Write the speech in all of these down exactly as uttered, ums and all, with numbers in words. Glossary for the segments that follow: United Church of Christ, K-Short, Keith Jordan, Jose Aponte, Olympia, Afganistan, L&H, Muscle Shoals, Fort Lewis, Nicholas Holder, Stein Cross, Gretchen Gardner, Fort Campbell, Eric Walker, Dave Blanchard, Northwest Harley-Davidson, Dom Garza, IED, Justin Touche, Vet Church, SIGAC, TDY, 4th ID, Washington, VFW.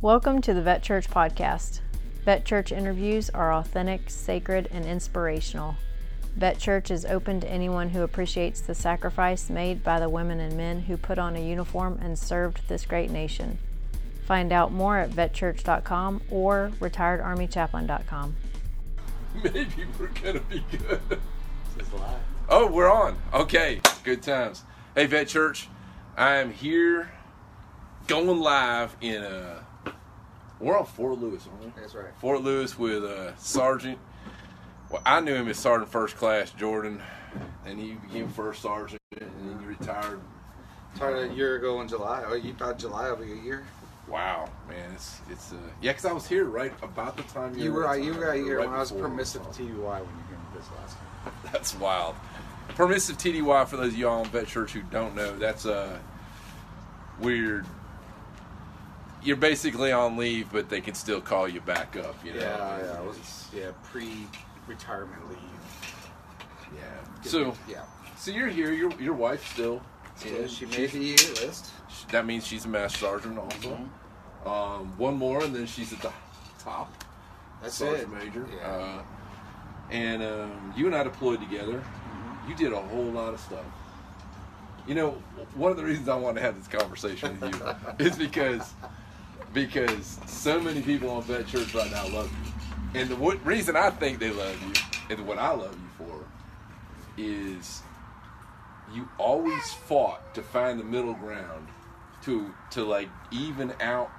Welcome to the Vet Church podcast. Vet Church interviews are authentic, sacred, and inspirational. Vet Church is open to anyone who appreciates the sacrifice made by the women and men who put on a uniform and served this great nation. Find out more at vet church dot com or retired army chaplain dot com. Maybe we're going to be good. This is live. Oh, we're on. Okay, good times. Hey, Vet Church, I am here going live in a... We're on Fort Lewis, aren't we? That's right. Fort Lewis with uh, Sergeant. Well, I knew him as Sergeant First Class Jordan, and he became First Sergeant, and then he retired. Retired a year ago in July. Oh, you thought July will be a year? Wow, man, it's it's uh, yeah, because I was here right about the time you, you were. You were right here right when I was permissive T D Y when you came to this last time. That's wild. Permissive T D Y, for those of y'all in Vet Church who don't know, that's uh weird. You're basically on leave, but they can still call you back up, you know? Yeah, yeah, it was, yeah, pre-retirement leave. Yeah. So, yeah. So you're here, your your wife's still. Still, she made the list. That means she's a master sergeant also. Mm-hmm. Um, one more, and then she's at the top. That's sergeant it. Sergeant major. Yeah. Uh, and um, you and I deployed together. Mm-hmm. You did a whole lot of stuff. You know, one of the reasons I wanted to have this conversation with you is because... Because so many people on Vet Church right now love you. And the w- reason I think they love you, and what I love you for, is you always fought to find the middle ground to, to like, even out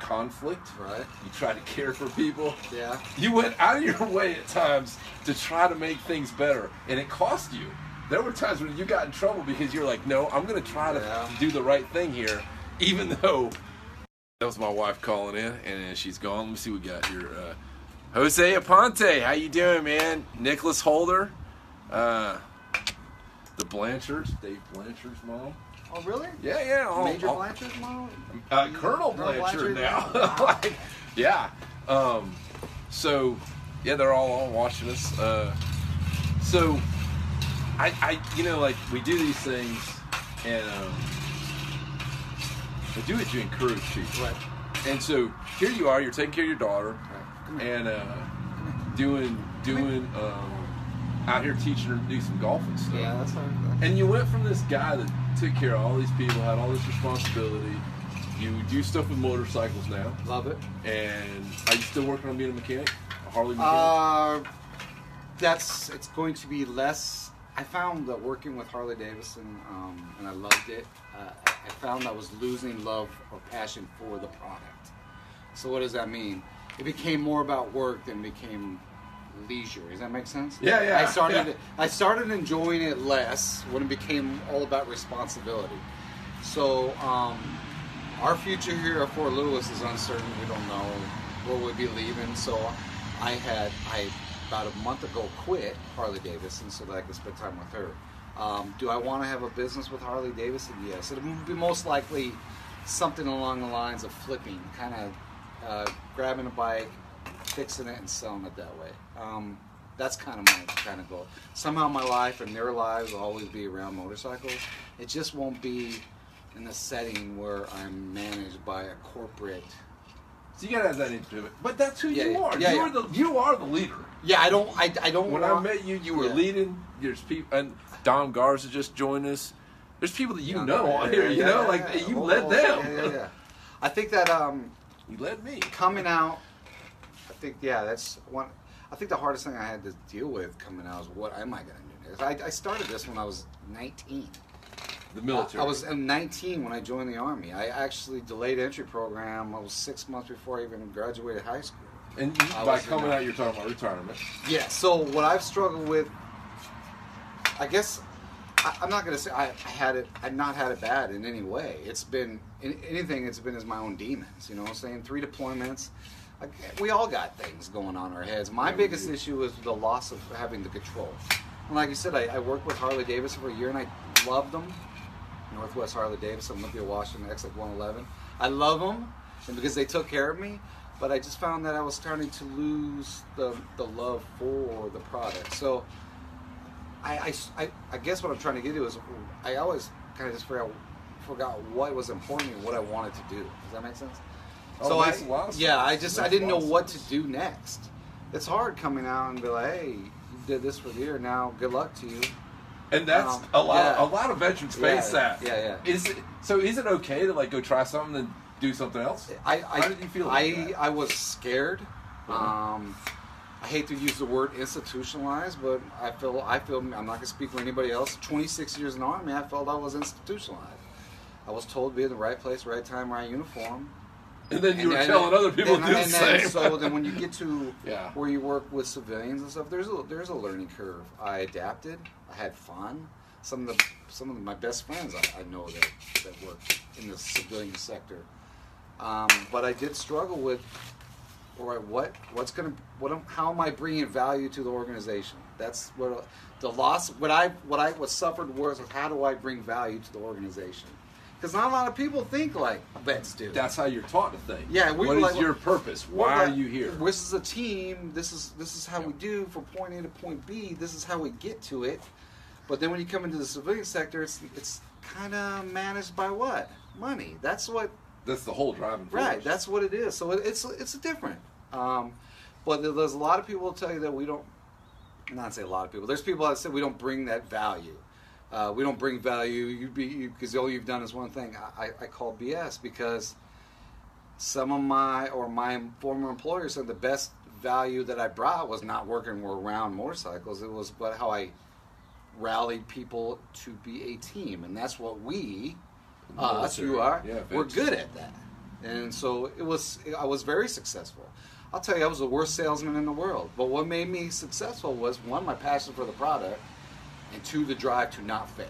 conflict. Right. You try to care for people. Yeah. You went out of your way at times to try to make things better, and it cost you. There were times when you got in trouble because you're like, no, I'm going to try yeah. to do the right thing here, even though... That was my wife calling in, and she's gone. Let me see what we got here. Uh, Jose Aponte, how you doing, man? Nicholas Holder, uh, the Blanchards, Dave Blanchard's mom. Oh, really? Yeah, yeah. All, Major all, Blanchard's mom? Uh, Colonel Blanchard, Blanchard now. like, yeah. Um, so, yeah, they're all on watching us. Uh, so, I, I, you know, like, we do these things, and... Um, But do it to encourage people. Right. And so here you are, you're taking care of your daughter, right. and uh, doing, doing, um, out here teaching her to do some golf and stuff. Yeah, that's fine. And you went from this guy that took care of all these people, had all this responsibility. You do stuff with motorcycles now. Love it. And are you still working on being a mechanic, a Harley mechanic? Uh, that's it's going to be less. I found that working with Harley-Davidson, um, and I loved it, uh, I found I was losing love or passion for the product. So what does that mean? It became more about work than it became leisure. Does that make sense? Yeah, yeah. I started yeah. I started enjoying it less when it became all about responsibility. So um, our future here at Fort Lewis is uncertain. We don't know where we'll be leaving. So I had... I. about a month ago quit Harley-Davidson so that I could spend time with her. Um, do I want to have a business with Harley-Davidson? Yes. It would be most likely something along the lines of flipping, kind of uh, grabbing a bike, fixing it, and selling it that way. Um, that's kind of my kind of goal. Somehow my life and their lives will always be around motorcycles. It just won't be in a setting where I'm managed by a corporate. So you gotta have that into it. But that's who yeah, you are. Yeah, you yeah. are the you are the leader. Yeah, I don't I, I don't When want, I met you, you were yeah. leading. There's people, and Dom Garza just joined us. There's people that you yeah, know yeah, on yeah, here, yeah, you know, yeah, like yeah. you oh, led them. Yeah, yeah, yeah. I think that um you led me. Coming out, I think yeah, that's one I think the hardest thing I had to deal with coming out is what am I gonna do next? I, I started this when I was nineteen. The military. I, I was nineteen when I joined the Army. I actually delayed entry program. I was six months before I even graduated high school. And you, by coming out, you're talking about retirement. Yeah. So what I've struggled with, I guess, I, I'm not going to say I, I had it. I've not had it bad in any way. It's been in, anything. It's been as my own demons. You know what I'm saying? Three deployments. I, we all got things going on in our heads. My yeah, biggest issue is the loss of having the control. And like you said, I, I worked with Harley-Davidson for a year, and I loved them. Northwest Harley-Davidson, Olympia, Washington, Exit one eleven. I love them, and because they took care of me, but I just found that I was starting to lose the the love for the product. So I, I, I guess what I'm trying to get to is I always kind of just forgot, forgot what was important and what I wanted to do. Does that make sense? Oh, so I, awesome. yeah, I just, that's I didn't awesome. know what to do next. It's hard coming out and be like, hey, you did this for a year, now good luck to you. And that's um, a lot. Yeah. A lot of veterans face yeah, that. Yeah, yeah. Is it, so is it okay to like go try something and do something else? I, I How did you feel? Like I that? I was scared. Mm-hmm. Um, I hate to use the word institutionalized, but I feel I feel I'm not gonna speak for anybody else. twenty-six years in the Army, I felt I was institutionalized. I was told to be in the right place, right time, right uniform. And then you and were then, telling other people to do the same. So then, when you get to yeah. where you work with civilians and stuff, there's a there's a learning curve. I adapted. I had fun. Some of the some of my best friends I, I know that that work in the civilian sector. Um, but I did struggle with, all right, what what's gonna what am, how am I bringing value to the organization? That's what the loss. What I what I was suffered was how do I bring value to the organization? Because not a lot of people think like vets do. That's how you're taught to think. Yeah. We what is like, your purpose? Why are you here? This is a team. This is this is how yeah. we do from point A to point B. This is how we get to it. But then when you come into the civilian sector, it's it's kind of managed by what? Money. That's what. That's the whole driving force. Right. That's what it is. So it, it's it's different. Um, but there's a lot of people who tell you that we don't. Not say a lot of people. There's people that say we don't bring that value. Uh, we don't bring value. You'd be because you, all you've done is one thing. I, I, I call B S because some of my or my former employers said the best value that I brought was not working around motorcycles. It was but how I rallied people to be a team, and that's what we, us, uh, you are, yeah, we're good at that. And so it was. I was very successful. I'll tell you, I was the worst salesman in the world. But what made me successful was one, my passion for the product. And two, the drive to not fail.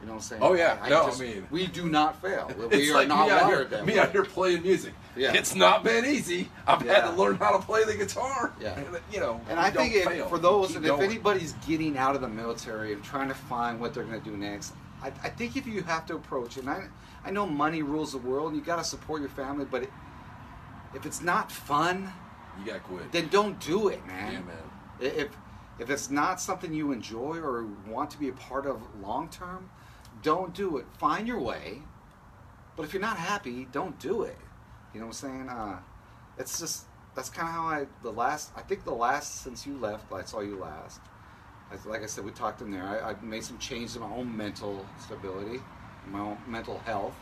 You know what I'm saying? Oh, yeah. I, I no, just, I mean... We do not fail. We are like not wired that way. Me out here playing music. Yeah. It's not been easy. I've yeah. had to learn how to play the guitar. Yeah. And, you know, and I think if, for those, and if anybody's getting out of the military and trying to find what they're going to do next, I, I think if you have to approach it, and I, I know money rules the world, and you got to support your family, but it, if it's not fun... You got to quit. Then don't do it, man. Yeah, man. If... If it's not something you enjoy or want to be a part of long term, don't do it. Find your way. But if you're not happy, don't do it. You know what I'm saying? Uh, it's just, that's kind of how I, the last, I think the last, since you left, I saw you last. I, like I said, we talked in there. I, I made some changes in my own mental stability, my own mental health.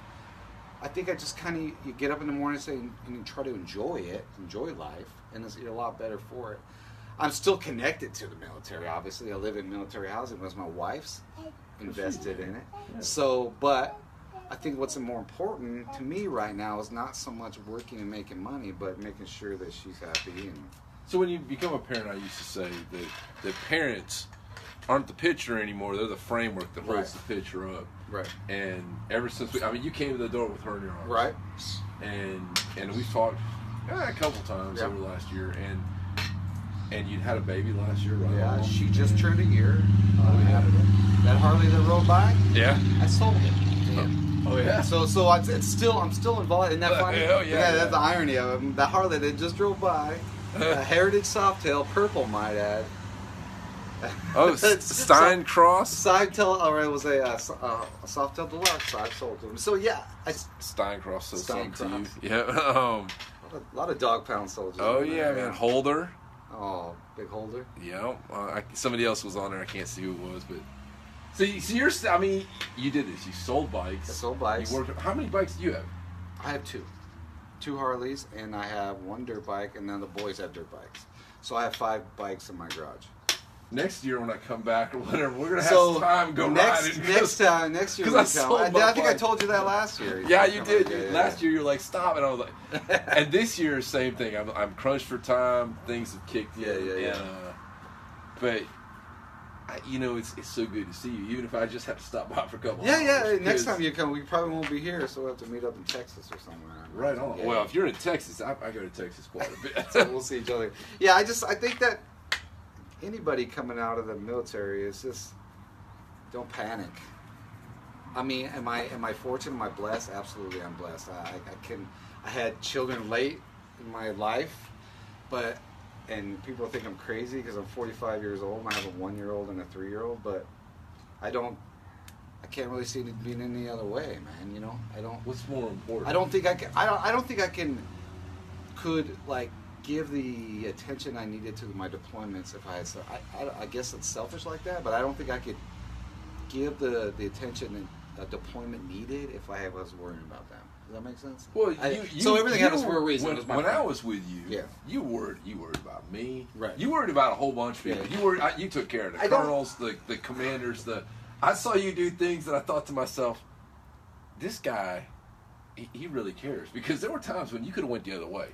I think I just kind of, you get up in the morning and, say, and you try to enjoy it, enjoy life, and it's, you're a lot better for it. I'm still connected to the military, obviously. I live in military housing because my wife's invested in it. So, but I think what's more important to me right now is not so much working and making money, but making sure that she's happy. And so when you become a parent, I used to say that the parents aren't the picture anymore. They're the framework that holds right. the picture up. Right. And ever since we, I mean, you came to the door with her in your arms. Right. And, and we've talked yeah, a couple times yeah. over the last year. And And you had a baby last year, right? Yeah, along. She just turned a year. Uh, oh, yeah. That Harley that rode by? Yeah. I sold it. Yeah. Oh, yeah? So so I, it's still, I'm still involved in that uh, funny. Oh, yeah, yeah, yeah. That's the irony of it. The Harley that just drove by, a Heritage Softail, purple, might add. Oh, Stein so, Cross? Softail, or it was a, uh, uh, a Softail Deluxe, so I sold to him. So, yeah. I, Stein Cross, so Stein Cross. To you. Yeah. Um, a, lot of, a lot of dog pound soldiers. Oh, yeah, there. Man. Holder. Oh, big holder. Yeah, uh, I, somebody else was on there. I can't see who it was, but so, you, so you're. I mean, you did this. You sold bikes. I sold bikes. You worked. How many bikes do you have? I have two, two Harleys, and I have one dirt bike, and then the boys have dirt bikes. So I have five bikes in my garage. Next year when I come back or whatever, we're gonna have so some time to go next, riding. Next time, next year. Because I sold I, I think bike. I told you that last year. Yeah, you did. Like, yeah, last yeah. year you were like, stop, and I was like, and this year same thing. I'm, I'm crunched for time. Things have kicked in. Yeah, yeah, yeah. And, uh, but I, you know, it's it's so good to see you. Even if I just have to stop by for a couple. Yeah, hours, yeah. Next time you come, we probably won't be here, so we will have to meet up in Texas or somewhere. Right on. Yeah. Well, if you're in Texas, I, I go to Texas quite a bit, so we'll see each other. Yeah, I just I think that. Anybody coming out of the military is just don't panic. I mean, am I am I fortunate? Am I blessed? Absolutely, I'm blessed. I, I can. I had children late in my life, but and people think I'm crazy because I'm forty-five years old. And I have a one-year-old and a three-year-old, but I don't. I can't really see it being any other way, man. You know, I don't. What's more important? I don't think I can. I don't. I don't think I can. Could like give the attention I needed to my deployments if I had. I, I, I guess it's selfish like that, but I don't think I could give the the attention and a deployment needed if I was worrying about them. Does that make sense? Well, you, I, you, so everything happens for a reason. When, when I was with you, yeah. you worried. You worried about me. Right. You worried about a whole bunch of people. Yeah. You worried. I, you took care of the I colonels, the, the commanders. The I saw you do things that I thought to myself, this guy, he, he really cares. Because there were times when you could have went the other way.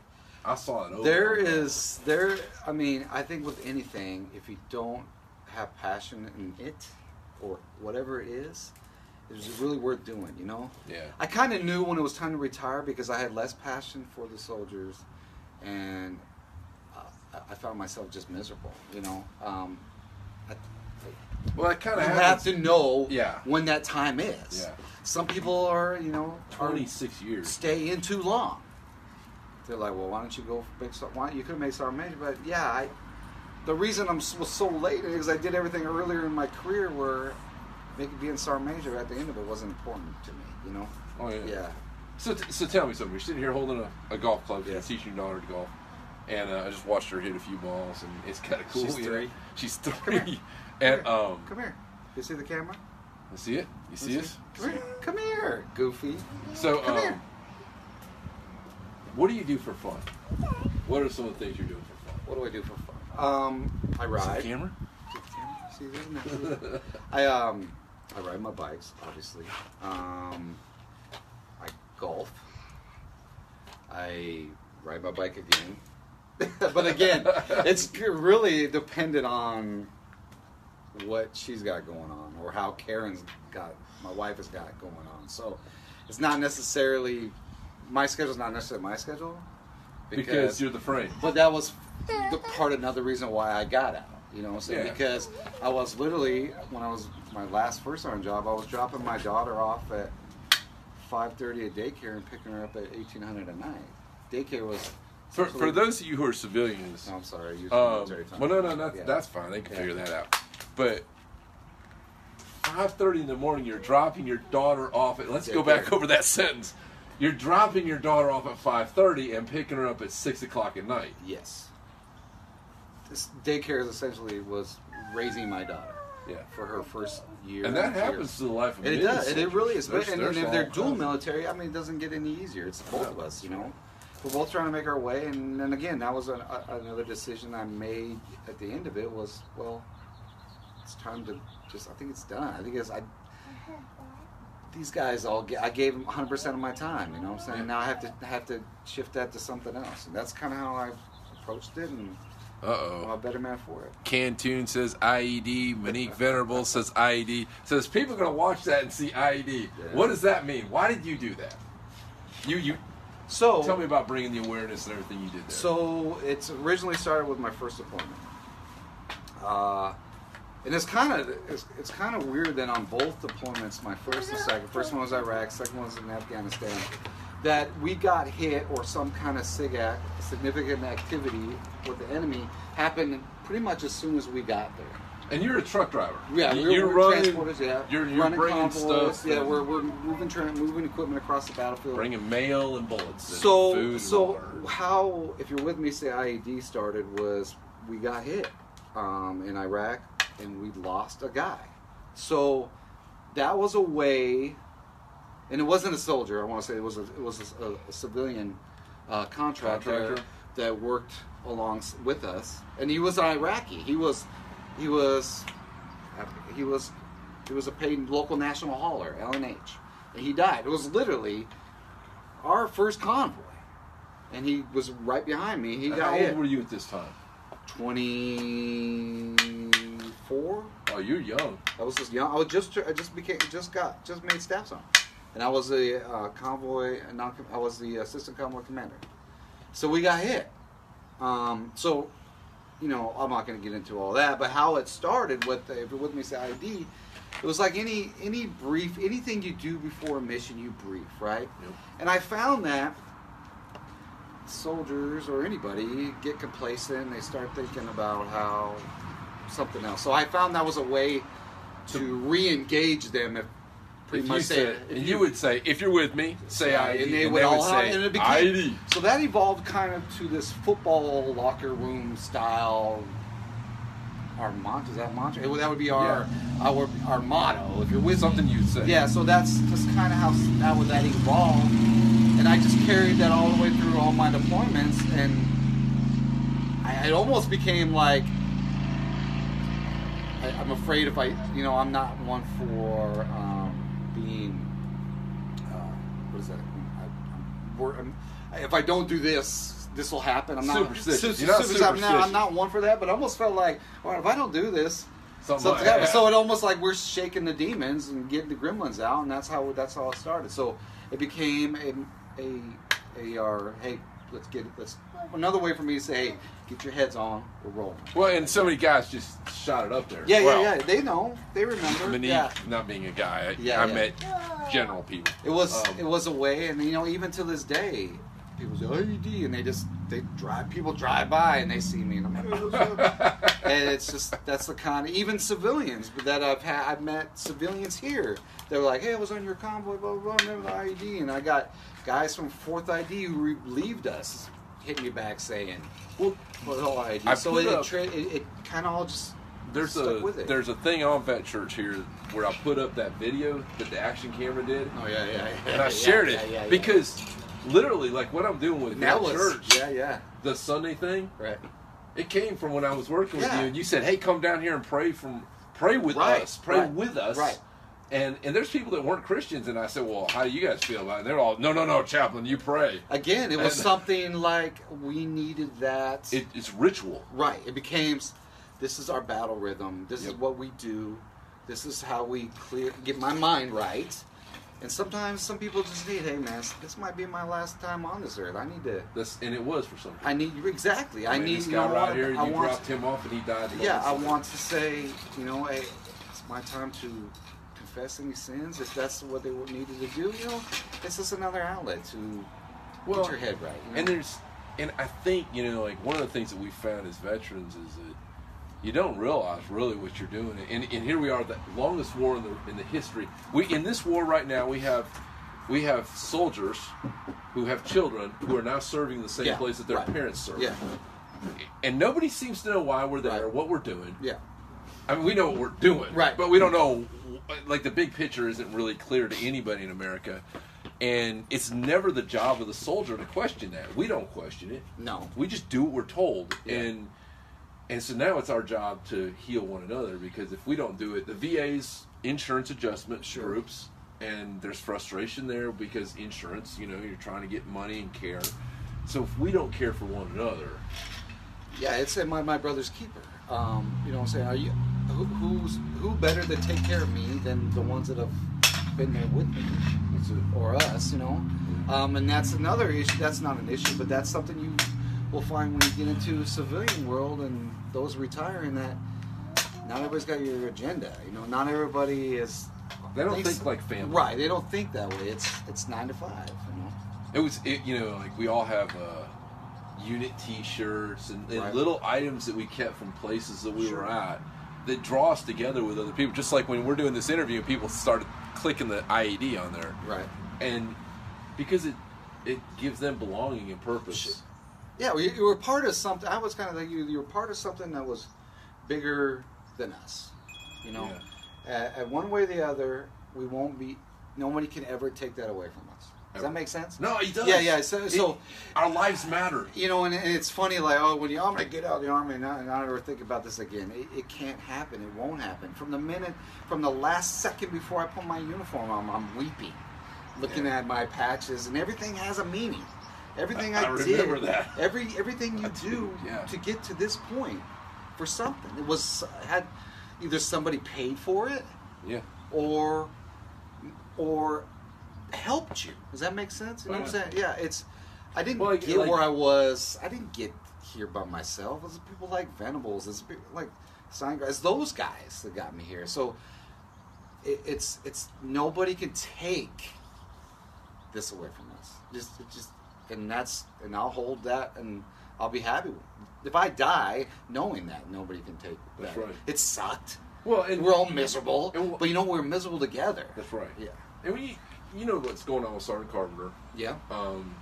I saw it over. There is there. I mean, I think with anything, if you don't have passion in it or whatever it is, it's really worth doing, you know? Yeah. I kind of knew when it was time to retire because I had less passion for the soldiers, and uh, I found myself just miserable, you know? Um, I, well, I kind of have to know yeah. when that time is. Yeah. Some people are, you know, twenty-six years stay in too long. They're like, well, why don't you go make something? Why you could have made sergeant major, but yeah, I. The reason I'm so, was so late is I did everything earlier in my career where. Being sergeant major at the end of it wasn't important to me, you know? Oh, yeah. Yeah. So, t- so tell me something. You're sitting here holding a, a golf club. Yeah. You're teaching your daughter to golf. And uh, I just watched her hit a few balls, and it's kind of cool. She's three. Know? She's three. Come here. And, come here. Um, come here. You see the camera? You see it? You see us? Come here. Come here, Goofy. So, come um, here. What do you do for fun? What are some of the things you're doing for fun? What do I do for fun? Um, I ride. Is the camera? Is the camera? See that? No. I, um... I ride my bikes, obviously. Um, I golf. I ride my bike again. But again, it's really dependent on what she's got going on or how Karen's got, my wife has got going on. So it's not necessarily, my schedule's not necessarily my schedule. Because, because you're the frame. But that was the part, another reason why I got out. You know what I'm saying? Yeah. Because I was literally, when I was my last first sergeant job, I was dropping my daughter off at five thirty at daycare and picking her up at eighteen hundred at night. Daycare was... For, for those of you who are civilians... No, I'm sorry. Um, military time. Well, no, no, that's, yeah. that's fine. They can yeah. figure that out. But five thirty in the morning, you're dropping your daughter off at... Let's daycare. Go back over that sentence. You're dropping your daughter off at five thirty and picking her up at six o'clock at night. Yes. This daycare essentially was raising my daughter yeah. for her first year. And that happens year. To the life of and it does. And it really is. There's, and, there's and if they're dual military, I mean, it doesn't get any easier. It's both of us, you know. We're both trying to make our way. And then again, that was an, a, another decision I made at the end of it was, well, it's time to just, I think it's done. I think it's, I, these guys all, get, I gave them one hundred percent of my time, you know what I'm saying? Yeah. Now I have to have to shift that to something else. And that's kind of how I approached it. And Uh-oh. I'm a better man for it. Cantoon says I E D. Monique Venerable says I E D. Says people are going to watch that and see I E D. Yeah. What does that mean? Why did you do that? You you. So tell me about bringing the awareness and everything you did there. So it's originally started with my first deployment. Uh, and it's kind of it's, it's kind of weird that on both deployments, my first and second, first one was Iraq, second one was in Afghanistan, that we got hit or some kind of SIGAC, significant activity with the enemy, happened pretty much as soon as we got there. And you're a truck driver. Yeah, we're, you're we're running, transporters, yeah. You're, you're running bringing stuff. Yeah, we're, we're moving tra- moving equipment across the battlefield. Bringing mail and bullets. So, and food so and how, if you're with me, say I E D started was we got hit um, in Iraq and we lost a guy. So that was a way... And it wasn't a soldier. I want to say it was a, it was a, a civilian uh, contractor, contractor that worked along with us, and he was an Iraqi. He was he was he was he was a paid local national hauler, L and H, and he died. It was literally our first convoy, and he was right behind me. He got How old hit. Were you at this time? twenty-four. Oh, you're young. I was just young. I was just I just became just got just made staff sergeant. And I was the uh, convoy, non- I was the assistant convoy commander. So we got hit. Um, so, you know, I'm not going to get into all that, but how it started with, the, if you're with me, say I E D, it was like any any brief, anything you do before a mission, you brief, right? Yep. And I found that soldiers or anybody get complacent and they start thinking about how something else. So I found that was a way to re-engage them if pretty if much said, said. And you, you would say, if you're with me, say I E D. And they would, and they all would say, and it became, I E D. So that evolved kind of to this football locker room style. Our mantra, is that mantra? That would be our, yeah. our our motto. If you're with something, you'd say. Yeah, so that's just kind of how that would that evolved. And I just carried that all the way through all my deployments. And I, it almost became like, I, I'm afraid if I, you know, I'm not one for um, being, uh, what is that? I, I'm, if I don't do this, this will happen. I'm not superstitious. Not superstitious. I'm, not, I'm not one for that, but I almost felt like, well, if I don't do this, something something like, yeah. So it almost like we're shaking the demons and getting the gremlins out, and that's how that's how it started. So it became a a a our hey, let's get let's another way for me to say, hey, get your heads on, we're rolling. Well, and so many guys just shot it up there. Yeah, well, yeah, yeah. They know, they remember. Monique, yeah. Not being a guy, I, yeah, I yeah. met general people. It was um, it was a way, and you know, even to this day. People say I E D, and they just they drive people drive by and they see me, and I'm like, and it's just that's the kind of even civilians that I've had. I've met civilians here. They're like, hey, I was on your convoy, blah blah blah, remember the I E D? And I got guys from fourth I D who relieved us, hit me back saying, well, the whole I E D. So it up, it, it, it kind of all just there's stuck a with it. There's a thing on Vet Church here where I put up that video that the action camera did. Oh yeah, yeah, yeah. And yeah, I shared yeah, it yeah, yeah, because. Literally, like what I'm doing with that church, yeah, yeah, the Sunday thing, right? It came from when I was working yeah. with you, and you said, "Hey, come down here and pray from, pray with right. us, pray right. with us." Right. And and there's people that weren't Christians, and I said, "Well, how do you guys feel about it?" And they're all, "No, no, no, chaplain, you pray." Again, it was and, something like we needed that. It, it's ritual, right? It became, this is our battle rhythm. This yep. is what we do. This is how we clear get my mind right. And sometimes some people just need, hey man, this might be my last time on this earth. I need to. This, and it was for some people. I need you exactly. I, I mean, need this guy you know, right here. I you dropped to, him off, and he died. Yeah, I want to say, you know, hey, it's my time to confess any sins if that's what they needed to do. You know, it's just another outlet to well, get your head right. You know? And there's, and I think you know, like one of the things that we found as veterans is that you don't realize really what you're doing, and, and here we are, the longest war in the in the history. We in this war right now, we have we have soldiers who have children who are now serving the same yeah, place that their right. parents served. Yeah. And nobody seems to know why we're there, right. or what we're doing. Yeah. I mean, we know what we're doing, right? But we don't know, like the big picture isn't really clear to anybody in America. And it's never the job of the soldier to question that. We don't question it. No. We just do what we're told, yeah. and. And so now it's our job to heal one another, because if we don't do it, the V A's insurance adjustment sure. groups, and there's frustration there because insurance, you know, you're trying to get money and care. So if we don't care for one another. Yeah, it's my, my brother's keeper. Um, you know what I'm saying? Are you, who, who's, who better to take care of me than the ones that have been there with me or us, you know? Um, and that's another issue. That's not an issue, but that's something you... we'll find when you get into the civilian world and those retiring that not everybody's got your agenda. You know, not everybody is. They don't think like family. Right. They don't think that way. It's it's nine to five. You know. It was it, you know, like we all have uh, unit T-shirts and, and right. little items that we kept from places that we sure. were at that draw us together with other people. Just like when we're doing this interview, people started clicking the I E D on there. Right. And because it it gives them belonging and purpose. Yeah, we, we were part of something. I was kind of like, you, you were part of something that was bigger than us. You know, yeah. at, at one way or the other, we won't be, nobody can ever take that away from us. Does ever. That make sense? No, it does. Yeah, yeah. So, it, so our lives matter. You know, and, and it's funny, like, oh, when you, I'm going to get out of the Army and not, and not ever think about this again. It, it can't happen. It won't happen. From the minute, from the last second before I put my uniform on, I'm weeping, looking yeah. at my patches, and everything has a meaning. Everything I, I, I remember did, that. every everything you I do, do yeah. to get to this point, for something it was had either somebody paid for it, yeah, or or helped you. Does that make sense? You know oh, what yeah. I'm saying? Yeah, it's. I didn't well, like, get like, where I was. I didn't get here by myself. It's people like Venables, it's people like Stein guys, those guys that got me here. So it, it's it's nobody can take this away from us. Just it just. And that's, and I'll hold that, and I'll be happy with it. If I die knowing that nobody can take that. That's right. It sucked. Well, and we're all miserable, and we'll, but you know we're miserable together. That's right. Yeah. and we, you know what's going on with Sergeant Carpenter. Yeah. Um,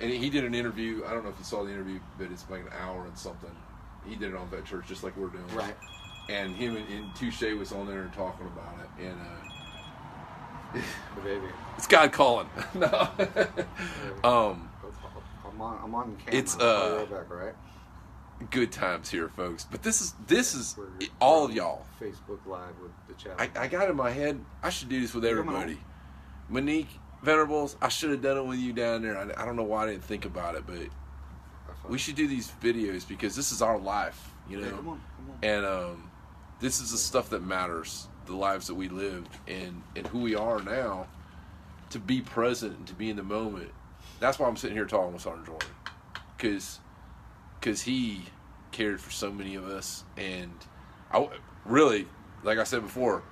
and he did an interview. I don't know if you saw the interview, but it's like an hour and something. He did it on Vet Church, just like we're doing. Right. And him and, and Touche was on there and talking about it. And uh, oh, baby, it's God calling. No. um, I'm on. I'm on camera. It's uh. Back, right? Good times here, folks. But this is this is we're, all of y'all. Facebook Live with the chat. I, I got in my head. I should do this with everybody. Monique Venerables, I should have done it with you down there. I, I don't know why I didn't think about it, but we should do these videos because this is our life, you know. Yeah, come on, come on. And um, this is the stuff that matters, the lives that we lived and, and who we are now, to be present and to be in the moment. That's why I'm sitting here talking with Sergeant Jordan, because because he cared for so many of us. And I really, like I said before,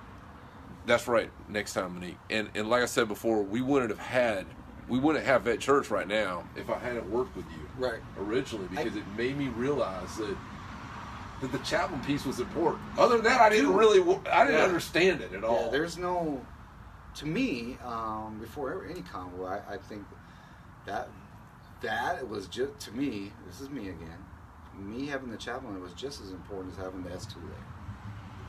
that's right, next time, Monique. And and like I said before, we wouldn't have had, we wouldn't have Vet Church right now if I hadn't worked with you right originally, because I, it made me realize that that the chaplain piece was important. Other than that, I didn't really, I didn't yeah. understand it at all. Yeah, there's no, to me, um, before any convo, I, I think that that was just, to me, this is me again, me having the chaplain was just as important as having the S two there.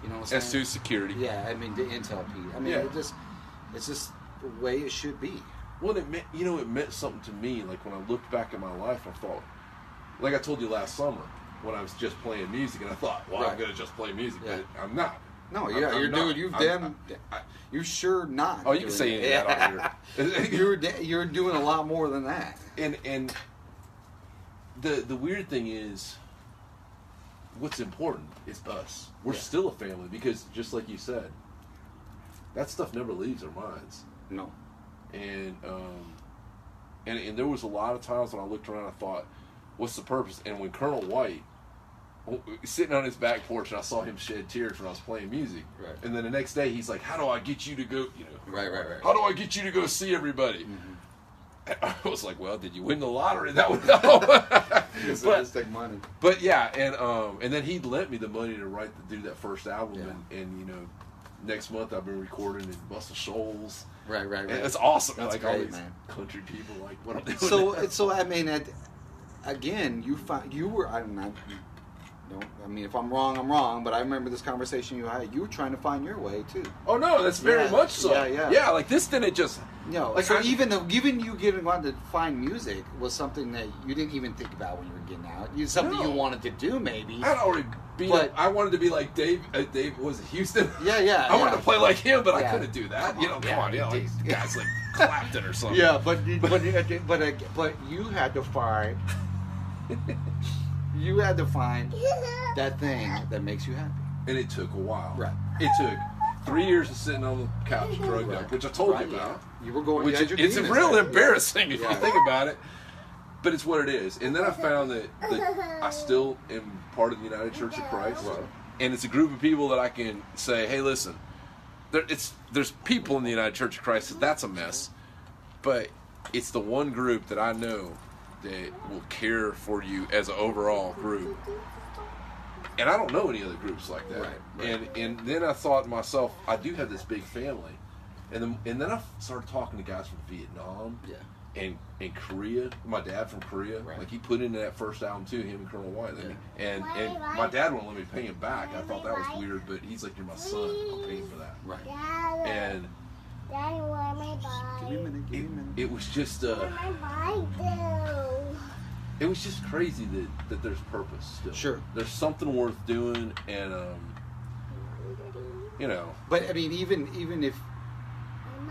You know what I'm saying? S two security. Yeah, I mean the intel piece. I mean, yeah. it just, it's just the way it should be. Well, it meant, you know, it meant something to me. Like when I looked back at my life, I thought, like I told you last summer, when I was just playing music, and I thought, well, right. I'm gonna just play music, yeah. but I'm not. No, yeah, I'm, you're doing. You've damn. You're sure not. Oh, you can say any of that on here. You're de- you're doing a lot more than that. And and the the weird thing is, what's important is us. We're yeah. still a family, because just like you said, that stuff never leaves our minds. No. And um, and and there was a lot of times when I looked around, I thought, what's the purpose? And when Colonel White, sitting on his back porch, and I saw him shed tears when I was playing music. Right. And then the next day, he's like, how do I get you to go, you know? Right, right, right. How do I get you to go see everybody? Mm-hmm. And I was like, well, did you win the lottery? That would help. But, take money. But yeah, and um, and then he lent me the money to write, to do that first album, yeah. and, and you know, next month I've been recording in Muscle Shoals. Right, right, right. And it's awesome. That's like great, all these man. Country people, like what I'm doing. So, now. so I mean, at, again, you find you were. I'm not. No, I mean, if I'm wrong, I'm wrong. But I remember this conversation you had. You were trying to find your way too. Oh no, that's very yeah, much so. Yeah, yeah, yeah. Like this didn't just. No, like so I, even though, even you getting on to find music was something that you didn't even think about when you were getting out. You something no. you wanted to do maybe. I'd already be. But, I wanted to be like Dave. Uh, Dave was it Houston. Yeah, yeah. I yeah. wanted to play like him, but yeah. I couldn't do that. Come on, you know, yeah, come on, yeah, like, yeah. guys like Clapton or something. Yeah, but but but but, but you had to find. You had to find that thing that makes you happy. And it took a while. Right. It took three years of sitting on the couch drugged right. up, which I told right, you about. Yeah. You were going which it, It's real right? embarrassing yeah. if you yeah. think about it. But it's what it is. And then I found that, that I still am part of the United Church of Christ. Right. And it's a group of people that I can say, hey, listen, there, it's, there's people in the United Church of Christ that that's a mess. But it's the one group that I know that will care for you as an overall group, and I don't know any other groups like that. Right, right. And and then I thought to myself, I do have this big family, and then and then I started talking to guys from Vietnam, yeah, and, and Korea. My dad from Korea, right. like he put into that first album too. Him and Colonel White, yeah. and and my dad won't let me pay him back. I thought that was weird, but he's like, you're my son. I'm paying for that. Right. And. Daddy, what am I buying? Give me a minute, give me a minute. It, it was just, uh... What am I buying? It was just crazy that, that there's purpose still. Sure. There's something worth doing, and, um... you know. But, I mean, even even if...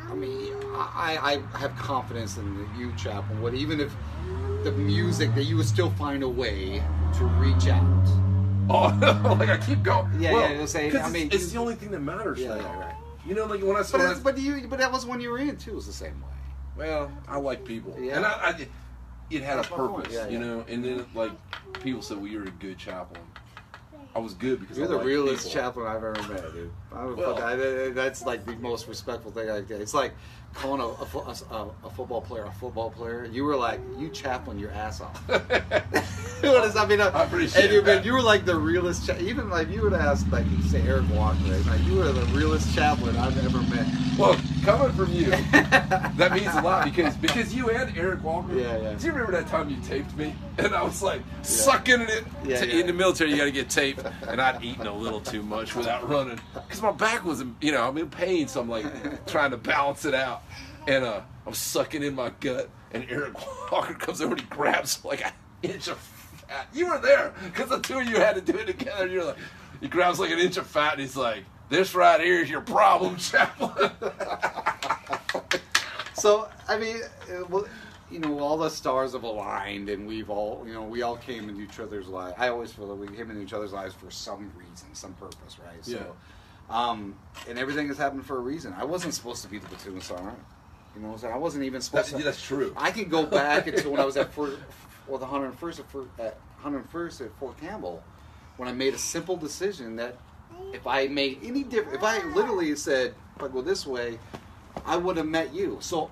I mean, I, I have confidence in you, Chaplain. What, even if the music, that you would still find a way to reach out. Oh, like I keep going. Yeah, well, yeah, saying, I mean... It's, it's the only thing that matters yeah, now. Yeah, right. You know, like when I saw that. But, but, but that was when you were in, too. It was the same way. Well, I like people. Yeah. And I, I, it had That's a purpose, yeah, you yeah. know. And then, like, people said, well, you're a good chaplain. I was good because you're I You're the like realest people. Chaplain I've ever met, dude. I don't well, I, that's, like, the most respectful thing I did. It's like calling a, a, a, a football player a football player. You were like, you chaplain your ass off. honest. I mean, I, I appreciate you, man, you were like the realest. Cha- even like you would ask, like you say, Eric Walker, right? Like you were the realest chaplain I've ever met. Well, coming from you, that means a lot because because you and Eric Walker. Yeah, yeah. Do you remember that time you taped me? And I was like yeah. sucking it. Yeah, to, yeah. In the military, you got to get taped, and I'd eaten a little too much without running because my back was, you know, I'm in pain, so I'm like trying to balance it out, and uh, I'm sucking in my gut. And Eric Walker comes over and he grabs like an inch of fat. You were there because the two of you had to do it together. And you're like, he grabs like an inch of fat and he's like, "This right here is your problem, chaplain." So I mean, well, you know, all the stars have aligned, and we've all, you know, we all came into each other's lives. I always feel that we came into each other's lives for some reason, some purpose, right? So, yeah. Um, and everything has happened for a reason. I wasn't supposed to be the platoon sergeant. You know, so I wasn't even supposed that's, to. That's true. I can go back until when I was at Fort, well, the one hundred first at, at one hundred first at Fort Campbell, when I made a simple decision that if I made any difference, if I literally said, "If I go this way," I would have met you. So,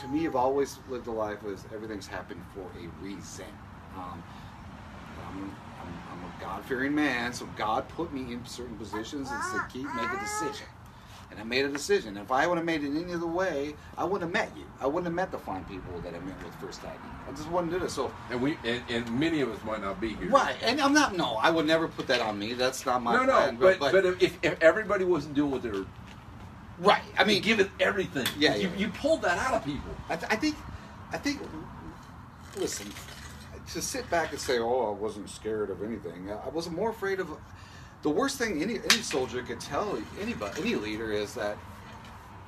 to me, I've always lived a life as everything's happened for a reason. Um, I'm, I'm, I'm a God-fearing man, so God put me in certain positions and said, "Keith, make a decision." And I made a decision. If I would have made it any other way, I wouldn't have met you. I wouldn't have met the fine people that I met with first I D. I just wouldn't do this. So, and we and, and many of us might not be here. Right. And I'm not. No, I would never put that on me. That's not my. No, plan. no. But but, but if, if everybody wasn't doing what they were, right. I mean, given everything. Yeah. You, yeah. you pulled that out of people. I, th- I think. I think. Listen, to sit back and say, "Oh, I wasn't scared of anything." I was more afraid of. The worst thing any any soldier could tell anybody, any leader, is that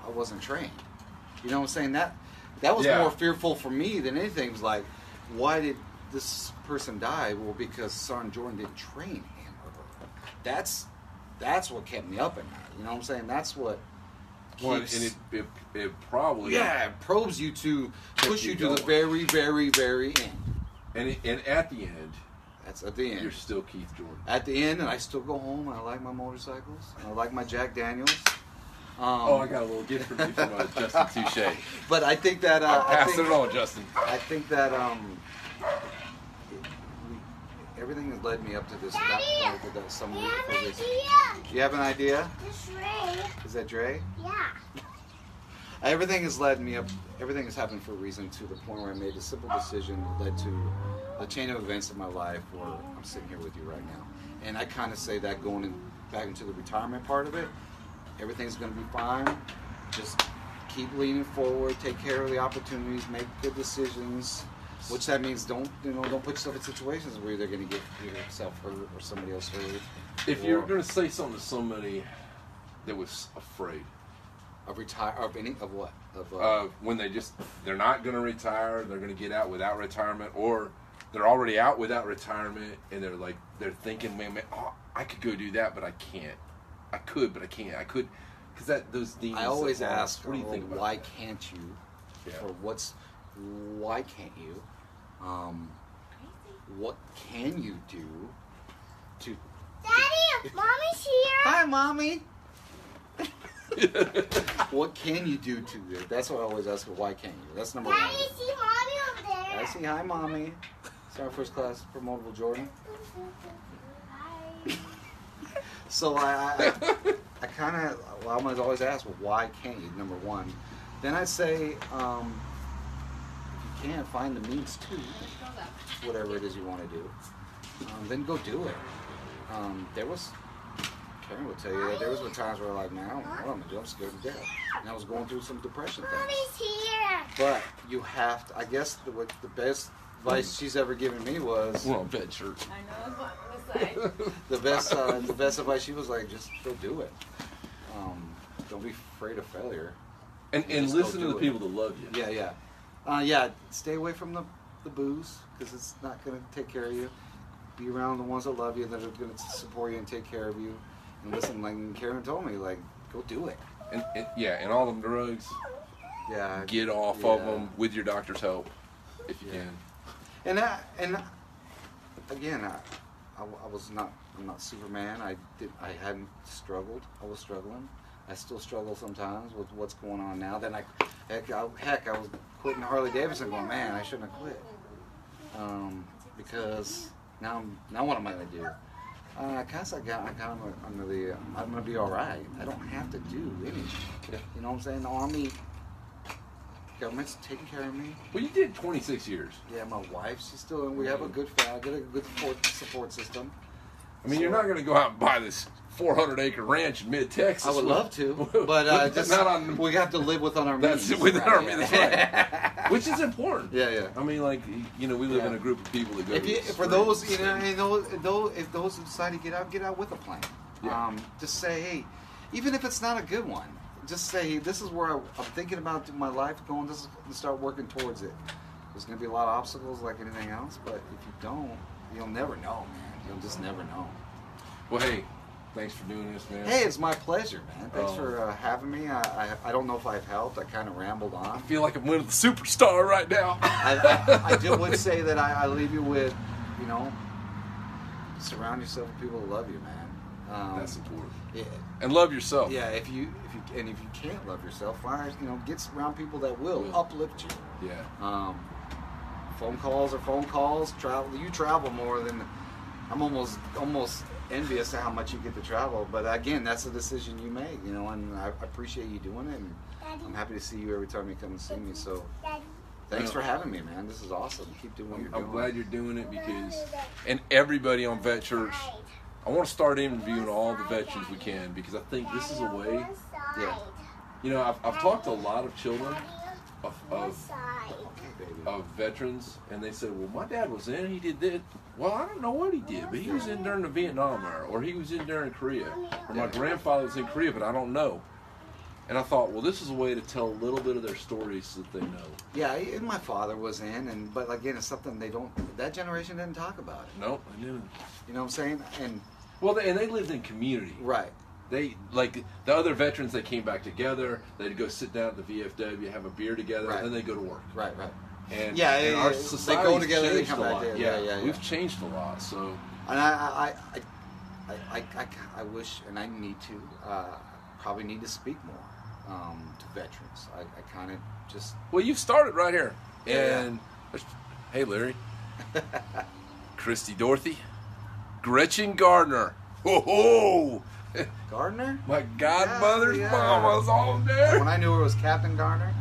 I wasn't trained. You know what I'm saying? That that was yeah. more fearful for me than anything. It was like, why did this person die? Well, because Sergeant Jordan didn't train him or her. That's that's what kept me up at night. You know what I'm saying? That's what keeps... Well, and it, it, it probably... Yeah, it probes you to push you, you to the very, very, very end. And it, and at the end... That's at the end. You're still Keith Jordan. At the end, and I still go home, and I like my motorcycles, and I like my Jack Daniels. Um, oh, I got a little gift for you from uh, Justin Touche. But I think that... Uh, I passed it on, Justin. I think that um, it, we, everything has led me up to this. Daddy, that, that, that some have an idea. You have an idea? It's Dre. Is that Dre? Yeah. Everything has led me up, everything has happened for a reason to the point where I made a simple decision that led to a chain of events in my life where I'm sitting here with you right now. And I kind of say that going in, back into the retirement part of it, everything's going to be fine. Just keep leaning forward, take care of the opportunities, make good decisions, which that means don't, you know, don't put yourself in situations where you're going to get yourself hurt or somebody else hurt. If you're going to say something to somebody that was afraid, Of retire of any of what of uh, uh, when they just they're not going to retire, they're going to get out without retirement, or they're already out without retirement and they're like they're thinking, man, man oh, I could go do that, but I can't. I could, but I can't. I could because that those demons. I always like, ask, what do you oh, think about why that? Can't you? Yeah. Or what's why can't you? Um, what can you do to? Daddy, mommy's here. Hi, mommy. What can you do to it? That's what I always ask. Why can't you? That's number one. I see mommy over there. I see hi, mommy. It's our first class promotable Jordan. So I, I, I kind of, well, I always ask, well, why can't you? Number one. Then I say, um, if you can't find the means to whatever it is you want to do, um, then go do it. Um, there was. Karen would tell you that there was some times where I was like, man, I don't know what I'm gonna do. I'm scared to death. And I was going through some depression things. Here. But you have to, I guess the, what the best advice she's ever given me was... Well, Vet Church. I know, that's what I was like. the, best, uh, the best advice she was like, just go do it. Um, don't be afraid of failure. And and, and listen to the it. people that love you. Yeah, yeah. Uh, yeah, stay away from the, the booze, because it's not gonna take care of you. Be around the ones that love you, that are gonna support you and take care of you. And listen, like Karen told me, like, go do it. And, and yeah, and all them drugs. Yeah. Get off yeah. of them with your doctor's help, if you yeah. can. And I, and I, again, I, I, I was not, I'm not Superman. I did, I hadn't struggled. I was struggling. I still struggle sometimes with what's going on now. Then I, heck, I, heck, I was quitting Harley-Davidson, going, man, I shouldn't have quit. Um, because now I'm, now what am I gonna do? Uh, cause I got, I got, I'm, I'm really, I'm gonna be all right. I don't have to do anything. Yeah. You know what I'm saying? The Army, government's taking care of me. Well, you did twenty-six years. Yeah, my wife, she's still in. We have a good family, a good support system. I mean, so, you're not gonna go out and buy this four hundred acre ranch in mid-Texas. I would with, love to, but uh, just not on. We have to live within our means. That's within right? our means, that's right. Which is important. Yeah, yeah. I mean, like you know, we live yeah. in a group of people that go. If to you, for street, those, street. you know, though, if those who decide to get out, get out with a plan. Yeah. Um, just say, hey, even if it's not a good one, just say, hey, this is where I, I'm thinking about my life going. This is, and start working towards it. There's going to be a lot of obstacles, like anything else. But if you don't, you'll never know, man. You'll just never know. Well, hey. Thanks for doing this, man. Hey, it's my pleasure, man. Thanks um, for uh, having me. I, I I don't know if I've helped. I kind of rambled on. I feel like I'm winning the superstar right now. I, I, I do would say that I, I leave you with, you know, surround yourself with people who love you, man. Um, That's important. Yeah. And love yourself. Yeah. If you if you and if you can't love yourself, find you know get around people that will, will. uplift you. Yeah. Um, phone calls are phone calls. Travel. You travel more than I'm almost almost. envious of how much you get to travel, but again, that's a decision you make, you know, and I appreciate you doing it, and Daddy. I'm happy to see you every time you come and see me, so Daddy. thanks for having me, man. This is awesome. Keep doing what you're doing. I'm glad you're doing it, because, and everybody on Vet Church, I want to start interviewing all the veterans we can, because I think this is a way, yeah. you know, I've, I've talked to a lot of children of, of, of veterans, and they said, well, my dad was in, he did this. Well, I don't know what he did, but he was in during the Vietnam era, or he was in during Korea, or my grandfather was in Korea, but I don't know. And I thought, well, this is a way to tell a little bit of their stories so that they know. Yeah, and my father was in, and but again, it's something they don't, that generation didn't talk about it. Nope, I didn't. You know what I'm saying? And well, they, and they lived in community. Right. They, like, the other veterans, they came back together, they'd go sit down at the V F W, have a beer together, right. and then they'd go to work. Right, right. And, yeah, and yeah, our society they go together. They come back together. Yeah, yeah, yeah, yeah. We've changed a lot. So, and I, I, I, I, I, I wish, and I need to, uh, probably need to speak more um, to veterans. I, I kind of just. Well, you've started right here, yeah, and yeah. Hey, Larry, Christy, Dorothy, Gretchen Gardner. Ho ho! Gardner? My godmother's yeah, yeah. mom was on there. When I knew her, it was Captain Gardner.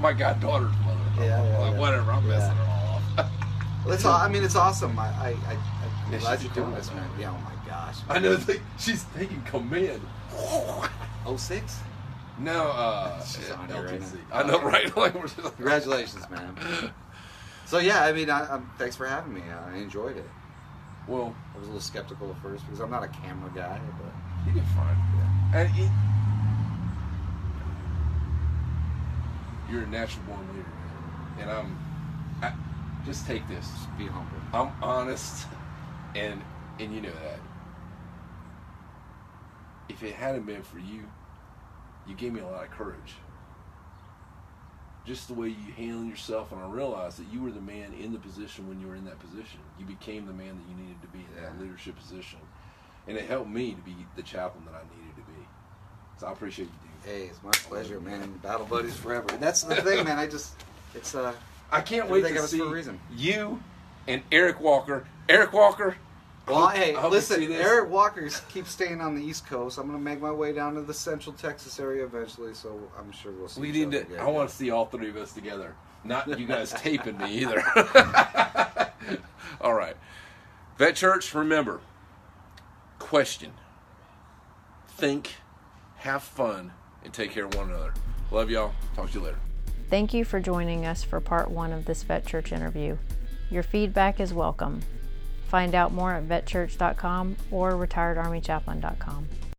My goddaughter's mother. Yeah, yeah, like, yeah. Whatever, I'm yeah. messing it all up. Well, it's all, I mean, it's awesome. I, I, I, I'm yeah, glad you're doing cool, this, man. Yeah, oh my gosh. Man. I know, they, she's taking command. oh six? No, uh, she's on here right now. I know, right? Like, we're like, congratulations, man. So, yeah, I mean, I, I'm, thanks for having me. I enjoyed it. Well, I was a little skeptical at first because I'm not a camera guy, but. You did fine. Yeah. And it, you're a natural born leader. And I'm, I, just take this. Just be humble. I'm honest, and and you know that. If it hadn't been for you, you gave me a lot of courage. Just the way you handled yourself, and I realized that you were the man in the position when you were in that position. You became the man that you needed to be in yeah. that leadership position. And it helped me to be the chaplain that I needed to be. So I appreciate you doing that. Hey, it's my pleasure, man. Battle buddies forever. And that's the thing, man. I just... It's uh, I can't wait to see reason. you and Eric Walker. Eric Walker. Well, hope, hey, listen, Eric Walker keeps staying on the East Coast. I'm going to make my way down to the Central Texas area eventually, so I'm sure we'll see. We need to. Together. I want to see all three of us together. Not you guys taping me either. All right, Vet Church. Remember, question, think, have fun, and take care of one another. Love y'all. Talk to you later. Thank you for joining us for part one of this Vet Church interview. Your feedback is welcome. Find out more at vet church dot com or retired army chaplain dot com.